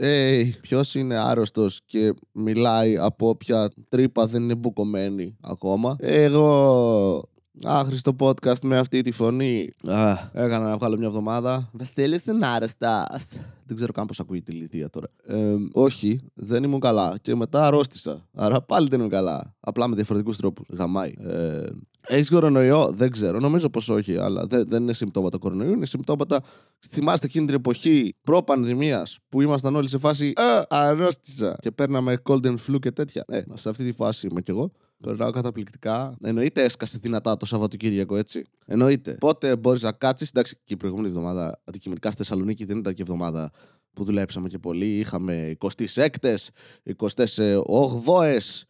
hey, ποιος είναι άρρωστος και μιλάει από όποια τρύπα δεν είναι μπουκωμένη ακόμα. Εγώ, άχρηστο podcast με αυτή τη φωνή, έκανα να βγάλω μια εβδομάδα. Βασίλης είναι άρρωστας. Δεν ξέρω καν πώς ακούγεται η Λιδία τώρα. Όχι, δεν ήμουν καλά. Και μετά αρρώστησα. Άρα πάλι δεν ήμουν καλά. Απλά με διαφορετικούς τρόπους. Γαμάει. Έχεις κορονοϊό? Δεν ξέρω. Νομίζω πως όχι. Αλλά δεν είναι συμπτώματα κορονοϊού. Είναι συμπτώματα. Θυμάστε εκείνη την εποχή προ-πανδημίας που ήμασταν όλοι σε φάση αρρώστησα. Και παίρναμε cold and flu και τέτοια. Σε αυτή τη φάση είμαι κι εγώ. Περνάω καταπληκτικά. Εννοείται έσκασε δυνατά το Σαββατοκύριακο, έτσι. Εννοείται. Πότε μπορείς να κάτσεις. Εντάξει, και η προηγούμενη εβδομάδα αντικειμενικά στη Θεσσαλονίκη δεν ήταν και εβδομάδα που δουλέψαμε και πολύ. Είχαμε 26ες, 28ες.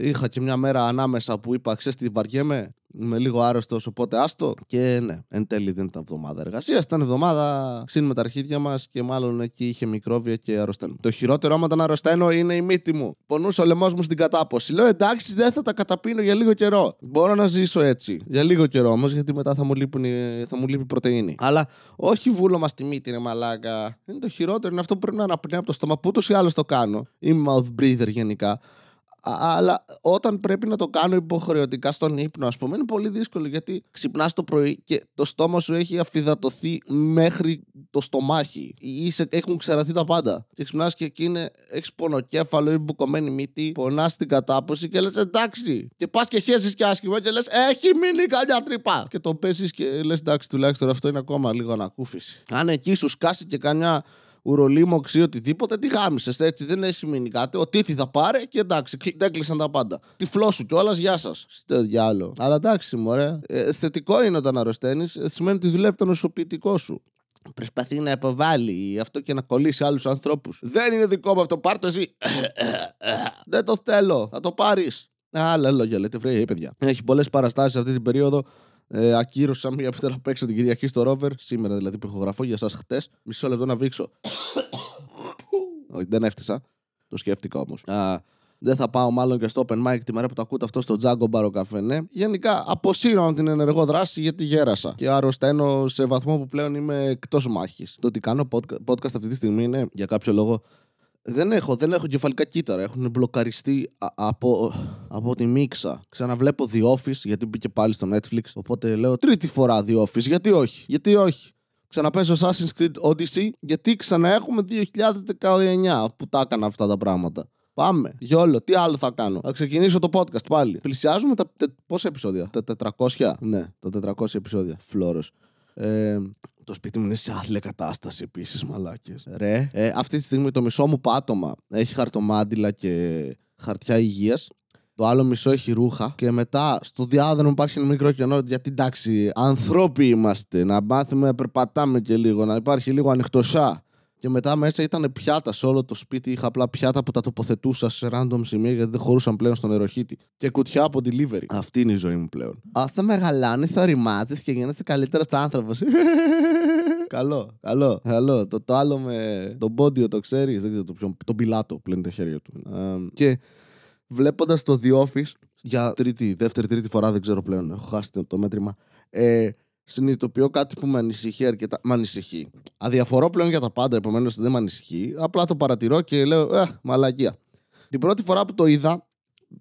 Είχα και μια μέρα ανάμεσα που είπα: ξέρεις τι, βαριέμαι. Είμαι λίγο άρρωστος, οπότε άστο. Και ναι, εν τέλει δεν ήταν εβδομάδα εργασίας. Ήταν εβδομάδα ξύνουμε τα αρχίδια μας και μάλλον εκεί είχε μικρόβια και αρρωσταίνω. Το χειρότερο άμα ήταν αρρωσταίνω είναι η μύτη μου. Πονούσε ο λαιμός μου στην κατάποση. Λέω: εντάξει, δεν θα τα καταπίνω για λίγο καιρό. Μπορώ να ζήσω έτσι. Για λίγο καιρό όμως, γιατί μετά θα μου λείπει πρωτεΐνη. Αλλά όχι βούλωμα στη μύτη, ρε μαλάκα. Είναι το χειρότερο, είναι αυτό που πρέπει να αναπνέω από το στόμα. Που ούτως ή άλλως το κάνω. Είμαι mouth breather γενικά. Αλλά όταν πρέπει να το κάνω υποχρεωτικά στον ύπνο, ας πούμε, είναι πολύ δύσκολο γιατί ξυπνάς το πρωί και το στόμα σου έχει αφυδατωθεί μέχρι το στομάχι. Έχουν ξεραθεί τα πάντα. Και ξυπνάς και έχεις πονοκέφαλο ή μπουκωμένη μύτη, πονάς την κατάποση και λες εντάξει. Και πας και χέζεις και άσχημα και λες έχει μείνει καμιά τρύπα. Και το πέσεις και λες εντάξει, τουλάχιστον αυτό είναι ακόμα λίγο ανακούφιση. Αν εκεί σου σκάσει και καμιά ουρολίμωξη ή οτιδήποτε, τι γάμισες, έτσι δεν έχει μείνει κάτι. Ο Τίτη θα πάρε και εντάξει, έκλεισαν τα πάντα. Τυφλό σου κιόλας, γεια σας. Στο διάλογο. Αλλά εντάξει, μωρέ. Θετικό είναι όταν αρρωσταίνεις, σημαίνει ότι δουλεύει το νοσοποιητικό σου. Προσπαθεί να υποβάλει αυτό και να κολλήσει άλλους ανθρώπους. Δεν είναι δικό μου αυτό, πάρτο εσύ. Δεν το θέλω, θα το πάρεις. Άλλα λόγια λέτε, βρε, παιδιά. Έχει πολλές παραστάσεις αυτή την περίοδο. Ακύρωσα μία πιτέρα απ' έξω την Κυριακή στο Rover. Σήμερα δηλαδή που ηχογραφώ για σας χτες. Μισό λεπτό να βήξω. Όχι, δεν έφτιασα. Το σκέφτηκα όμως. Δεν θα πάω μάλλον και στο open mic τη μέρα που το ακούτε αυτό στο Django Μπαροκαφέ, ναι. Γενικά αποσύρωνα την ενεργό δράση γιατί γέρασα. Και αρρωσταίνω σε βαθμό που πλέον είμαι εκτός μάχης. Το ότι κάνω podcast αυτή τη στιγμή είναι για κάποιο λόγο. Δεν έχω κεφαλικά κύτταρα. Έχουν μπλοκαριστεί από τη μίξα. Ξαναβλέπω The Office, γιατί μπήκε πάλι στο Netflix. Οπότε λέω τρίτη φορά The Office. Γιατί όχι, γιατί όχι. Ξαναπέσω Assassin's Creed Odyssey, γιατί ξαναέχουμε 2019 που τα έκανα αυτά τα πράγματα. Πάμε. Γιόλο, τι άλλο θα κάνω. Θα ξεκινήσω το podcast πάλι. Πλησιάζουμε τα. Πόσα επεισόδια? Τα 400. Ναι, τα 400 επεισόδια. Φλόρος. Το σπίτι μου είναι σε άθλια κατάσταση επίσης, μαλάκες. Ρε. Αυτή τη στιγμή το μισό μου πάτωμα έχει χαρτομάντιλα και χαρτιά υγείας. Το άλλο μισό έχει ρούχα. Και μετά στο διάδρομο υπάρχει ένα μικρό κενό. Γιατί εντάξει, ανθρώποι είμαστε. Να μάθουμε να περπατάμε και λίγο. Να υπάρχει λίγο ανοιχτοσά. Και μετά μέσα ήταν πιάτα σε όλο το σπίτι. Είχα απλά πιάτα που τα τοποθετούσα σε random σημεία γιατί δεν χωρούσαν πλέον στον νεροχύτη. Και κουτιά από delivery. Αυτή είναι η ζωή μου πλέον. Όσο μεγαλώνει, θα ρημάζεις και γίνεσαι καλύτερος άνθρωπος. Καλό, καλό, καλό. Το άλλο με τον πόντιο το ξέρεις. Δεν ξέρω το ποιον. Τον πιλάτο πλένει τα χέρια του. Και βλέποντας το The Office για δεύτερη φορά, δεν ξέρω πλέον. Έχω χάσει το μέτρημα. Συνειδητοποιώ κάτι που με ανησυχεί αρκετά. Με ανησυχεί. Αδιαφορώ πλέον για τα πάντα, επομένως δεν με ανησυχεί. Απλά το παρατηρώ και λέω μαλακία. Την πρώτη φορά που το είδα,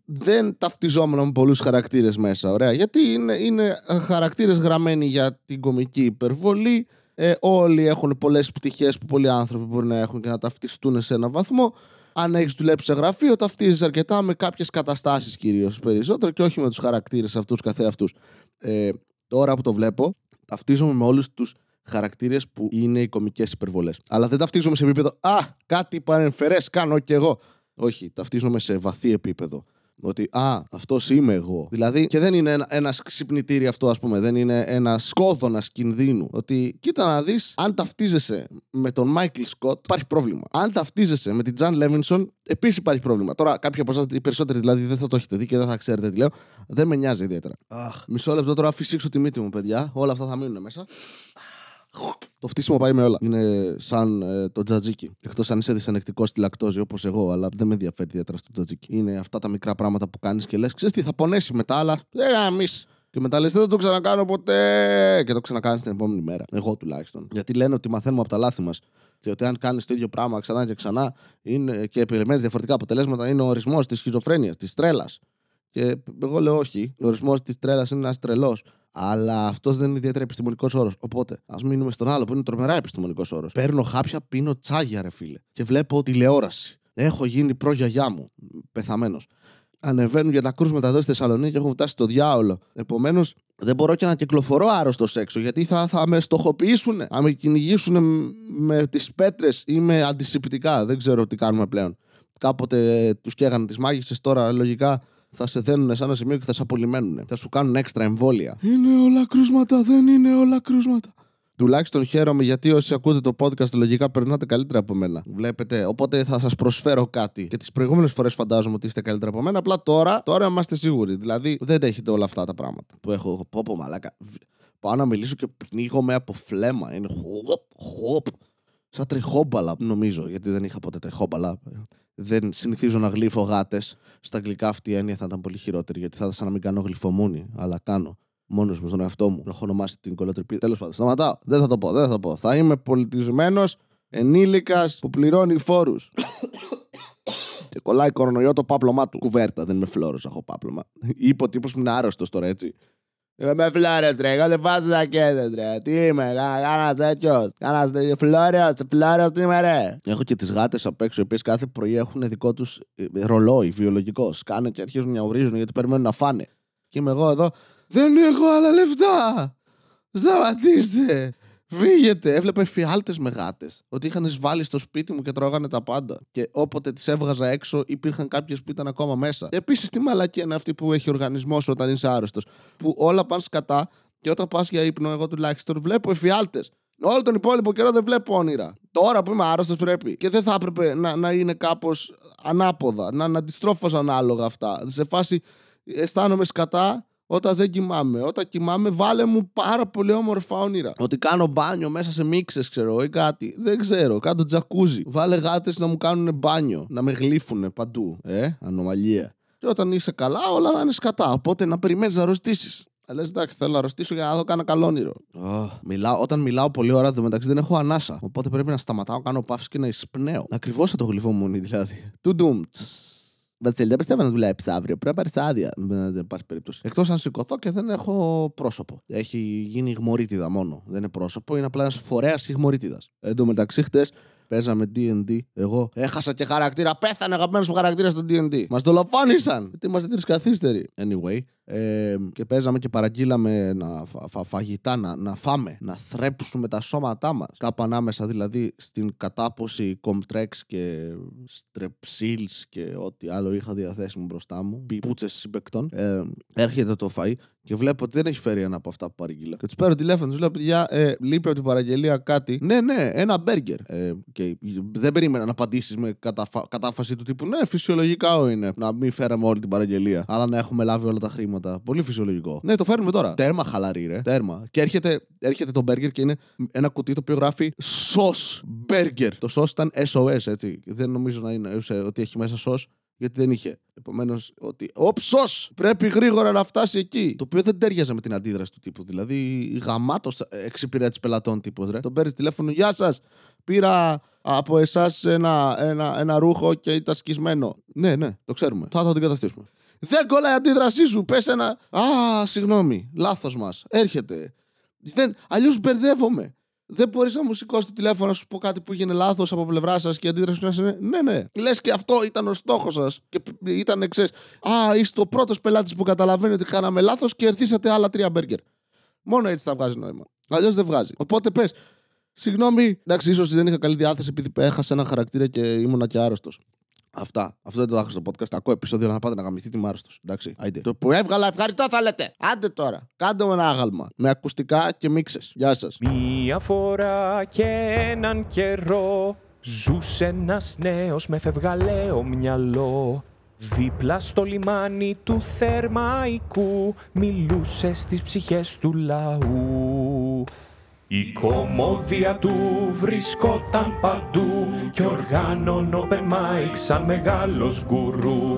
δεν ταυτιζόμουν με πολλούς χαρακτήρες μέσα. Ωραία. Γιατί είναι χαρακτήρες γραμμένοι για την κωμική υπερβολή. Όλοι έχουν πολλές πτυχές που πολλοί άνθρωποι μπορεί να έχουν και να ταυτιστούν σε έναν βαθμό. Αν έχεις δουλέψει σε γραφείο, ταυτίζεις αρκετά με κάποιες καταστάσεις κυρίως περισσότερο και όχι με τους χαρακτήρες αυτούς καθεαυτούς. Τώρα που το βλέπω, ταυτίζομαι με όλους τους χαρακτήρες που είναι οι κωμικές υπερβολές. Αλλά δεν ταυτίζομαι σε επίπεδο κάτι παρεμφερές κάνω κι εγώ. Όχι, ταυτίζομαι σε βαθύ επίπεδο. Ότι αυτός είμαι εγώ. Δηλαδή, και δεν είναι ένας ξυπνητήρι αυτό, ας πούμε. Δεν είναι ένας κόδωνας κινδύνου. Ότι κοίτα να δεις, αν ταυτίζεσαι με τον Μάικλ Σκοτ, υπάρχει πρόβλημα. Αν ταυτίζεσαι με την Τζαν Λέβινσον, επίσης υπάρχει πρόβλημα. Τώρα, κάποιοι από εσάς, οι περισσότεροι δηλαδή, δεν θα το έχετε δει και δεν θα ξέρετε τι λέω. Δεν με νοιάζει ιδιαίτερα. Μισό λεπτό τώρα, φυσήξω τη μύτη μου, παιδιά. Όλα αυτά θα μείνουν μέσα. Το φτύσιμο πάει με όλα. Είναι σαν το τζατζίκι. Εκτός αν είσαι δυσανεκτικός στη λακτόζη όπως εγώ, αλλά δεν με ενδιαφέρει ιδιαίτερα στο τζατζίκι. Είναι αυτά τα μικρά πράγματα που κάνεις και λες: ξέρεις τι, θα πονέσει μετά, αλλά. Και μετά λες, δεν θα το ξανακάνω ποτέ. Και το ξανακάνεις την επόμενη μέρα. Εγώ τουλάχιστον. Γιατί λένε ότι μαθαίνουμε από τα λάθη μας. Και ότι αν κάνεις το ίδιο πράγμα ξανά και ξανά είναι, και περιμένεις διαφορετικά αποτελέσματα, είναι ο ορισμός της σχιζοφρένειας, της τρέλας. Και εγώ λέω όχι. Ο ορισμός της τρέλας είναι ένας τρελός. Αλλά αυτός δεν είναι ιδιαίτερα επιστημονικός όρος. Οπότε, ας μείνουμε στον άλλο που είναι τρομερά επιστημονικός όρος. Παίρνω χάπια, πίνω τσάγια, ρε φίλε. Και βλέπω τηλεόραση. Έχω γίνει προγιαγιά μου. Πεθαμένος. Ανεβαίνουν για τα κρούσματα εδώ στη Θεσσαλονίκη και έχω φτάσει στο διάολο. Επομένως, δεν μπορώ και να κυκλοφορώ άρρωστος έξω, γιατί θα με στοχοποιήσουν, θα με κυνηγήσουν με τις πέτρες ή με αντισηπητικά. Δεν ξέρω τι κάνουμε πλέον. Κάποτε τους καίγανε τις μάγισσες, τώρα λογικά θα σε δένουν σε ένα σημείο και θα σε απολυμμένουν. Θα σου κάνουν έξτρα εμβόλια. Είναι όλα κρούσματα, δεν είναι όλα κρούσματα. Τουλάχιστον χαίρομαι γιατί όσοι ακούτε το podcast λογικά περνάτε καλύτερα από μένα. Βλέπετε, οπότε θα σας προσφέρω κάτι. Και τις προηγούμενες φορές φαντάζομαι ότι είστε καλύτερα από μένα. Απλά τώρα είμαστε σίγουροι. Δηλαδή δεν έχετε όλα αυτά τα πράγματα που έχω. Πω μαλάκα. Πάω να μιλήσω και πνίγομαι από φλέμα. Είναι χοπ. Σαν τριχόμπαλα νομίζω. Γιατί δεν είχα ποτέ τριχόμπαλα. Δεν συνηθίζω να γλύφω γάτες. Στα αγγλικά αυτή η έννοια θα ήταν πολύ χειρότερη. Γιατί θα ήταν σαν να μην κάνω γλυφομούνι. Αλλά κάνω. Μόνος μου στον εαυτό μου. Έχω ονομάσει την κολοτριπή. Τέλος πάντων, σταματάω. Δεν θα το πω. Θα είμαι πολιτισμένος ενήλικας που πληρώνει φόρους. Και κολλάει κορονοϊό το πάπλωμά του. Κουβέρτα, δεν είμαι φλόρος, έχω πάπλωμα. Είπε ο τύπος που είναι άρρωστος τώρα, έτσι. Είμαι φλόρος, ρε. Εγώ δεν βάζω ζακέτες, ρε. Τι είμαι, κάνα τέτοιο. Κάνα φλόρος, τι είμαι, ρε. Έχω και τις γάτες απ' έξω, οι οποίες κάθε πρωί έχουν δικό τους ρολόι βιολογικό. Σκάνε και αρχίζουν να ουρίζουν γιατί περιμένουν να φάνε. Και είμαι εγώ εδώ. Δεν έχω άλλα λεφτά! Σταματήστε! Φύγετε! Έβλεπα εφιάλτες με γάτες. Ότι είχαν εισβάλει στο σπίτι μου και τρώγανε τα πάντα. Και όποτε τις έβγαζα έξω, υπήρχαν κάποιες που ήταν ακόμα μέσα. Επίσης, τι μαλακία είναι αυτή που έχει ο οργανισμός όταν είσαι άρρωστος. Που όλα πάνε σκατά και όταν πας για ύπνο, εγώ τουλάχιστον βλέπω εφιάλτες. Όλο τον υπόλοιπο καιρό δεν βλέπω όνειρα. Τώρα που είμαι άρρωστος πρέπει. Και δεν θα έπρεπε να είναι κάπως ανάποδα, να αντιστρόφως ανάλογα αυτά. Σε φάση αισθάνομαι σκατά. Όταν δεν κοιμάμαι, όταν κοιμάμαι βάλε μου πάρα πολύ όμορφα όνειρα. Ότι κάνω μπάνιο μέσα σε μίξες, ξέρω, ή κάτι. Δεν ξέρω, κάτω τζακούζι. Βάλε γάτες να μου κάνουν μπάνιο, να με γλύφουνε παντού. Ανομαλία. Και όταν είσαι καλά, όλα να είναι σκατά. Οπότε να περιμένεις να αρρωστήσεις. Αλλά εντάξει, θέλω να αρρωστήσω για να δω κάνω καλό όνειρο. Όταν μιλάω πολλή ώρα εδώ μεταξύ δεν έχω ανάσα. Οπότε πρέπει να σταματάω, κάνω παύση και να εισπνέω. Ακριβώς το γλυφομούνι δηλαδή. Τουντουμ. Βασίλη, δεν πιστεύω να δουλέψει αύριο. Πρέπει να πάρει άδεια. Δεν υπάρχει περίπτωση. Εκτός αν σηκωθώ και δεν έχω πρόσωπο. Έχει γίνει γμωρίτιδα μόνο. Δεν είναι πρόσωπο, είναι απλά ένας φορέας γμωρίτιδας. Εν τω μεταξύ, χτες παίζαμε DND. Εγώ έχασα και χαρακτήρα. Πέθανε αγαπημένος μου χαρακτήρας στο DND. Μας δολοφόνησαν. Γιατί είμαστε τρισκαθύστεροι. Anyway. Και παίζαμε και παραγγείλαμε φαγητά να φάμε, να θρέψουμε τα σώματά μας. Κάπου ανάμεσα δηλαδή στην κατάποση κομπτρέξ και στρεψίλς και ό,τι άλλο είχα διαθέσιμο μπροστά μου, πιπούτσες συμπαικτών. Έρχεται το φαΐ και βλέπω ότι δεν έχει φέρει ένα από αυτά που παρήγγειλα. Και τους παίρνω τηλέφωνο, τους λέω: παιδιά, λείπει από την παραγγελία κάτι. Ναι, ένα μπέργκερ. Και δεν περίμενα να απαντήσεις με κατάφαση του τύπου: ναι, φυσιολογικά είναι να μην φέραμε όλη την παραγγελία, αλλά να έχουμε λάβει όλα τα χρήματα. Πολύ φυσιολογικό. Ναι, το φέρνουμε τώρα. Τέρμα χαλαρή, ρε. Τέρμα. Και έρχεται το μπέργκερ και είναι ένα κουτί το οποίο γράφει SOS BURGER. Το SOS ήταν SOS, έτσι. Δεν νομίζω να είναι ότι έχει μέσα SOS, γιατί δεν είχε. Επομένως, ότι. Όψος! Πρέπει γρήγορα να φτάσει εκεί. Το οποίο δεν τέριαζε με την αντίδραση του τύπου. Δηλαδή, γαμάτος εξυπηρέτηση πελατών τύπος, ρε. Τον παίρνει τηλέφωνο, γεια σας. Πήρα από εσάς ένα ρούχο και ήταν σκισμένο. Ναι, το ξέρουμε. Θα το αντικαταστήσουμε. Δεν κολλάει η αντίδρασή σου. Πες ένα. Α, συγγνώμη. Λάθος μας. Έρχεται. Αλλιώς μπερδεύομαι. Δεν μπορείς να μου σηκώσει το τηλέφωνο να σου πω κάτι που έγινε λάθος από πλευρά σας και η αντίδραση να είναι. Ναι. Λες και αυτό ήταν ο στόχος σας. Και ήταν ξέρεις. Α, είστε ο πρώτος πελάτης που καταλαβαίνει ότι κάναμε λάθος και ερθίσατε άλλα 3 μπέργκερ. Μόνο έτσι θα βγάζει νόημα. Αλλιώς δεν βγάζει. Οπότε πες. Συγγνώμη. Εντάξει, ίσως δεν είχα καλή διάθεση επειδή έχασα ένα χαρακτήρα και ήμουνα και άρρωστος. Αυτά. Αυτό δεν το άκουσα στο podcast. Ακούω επεισόδιο να πάτε να γαμηθείτε με άρρωστος. Εντάξει. Άιντε. Το που έβγαλα ευχαριστώ θα λέτε. Άντε τώρα. Κάντε με ένα άγαλμα. Με ακουστικά και μίξες. Γεια σας. Μια φορά και έναν καιρό ζούσε ένας νέος με φευγαλαίο μυαλό. Δίπλα στο λιμάνι του Θερμαϊκού μιλούσε στις ψυχές του λαού. Η κομμόδια του βρισκόταν παντού κι οργάνων open mic σαν μεγάλος γκουρού.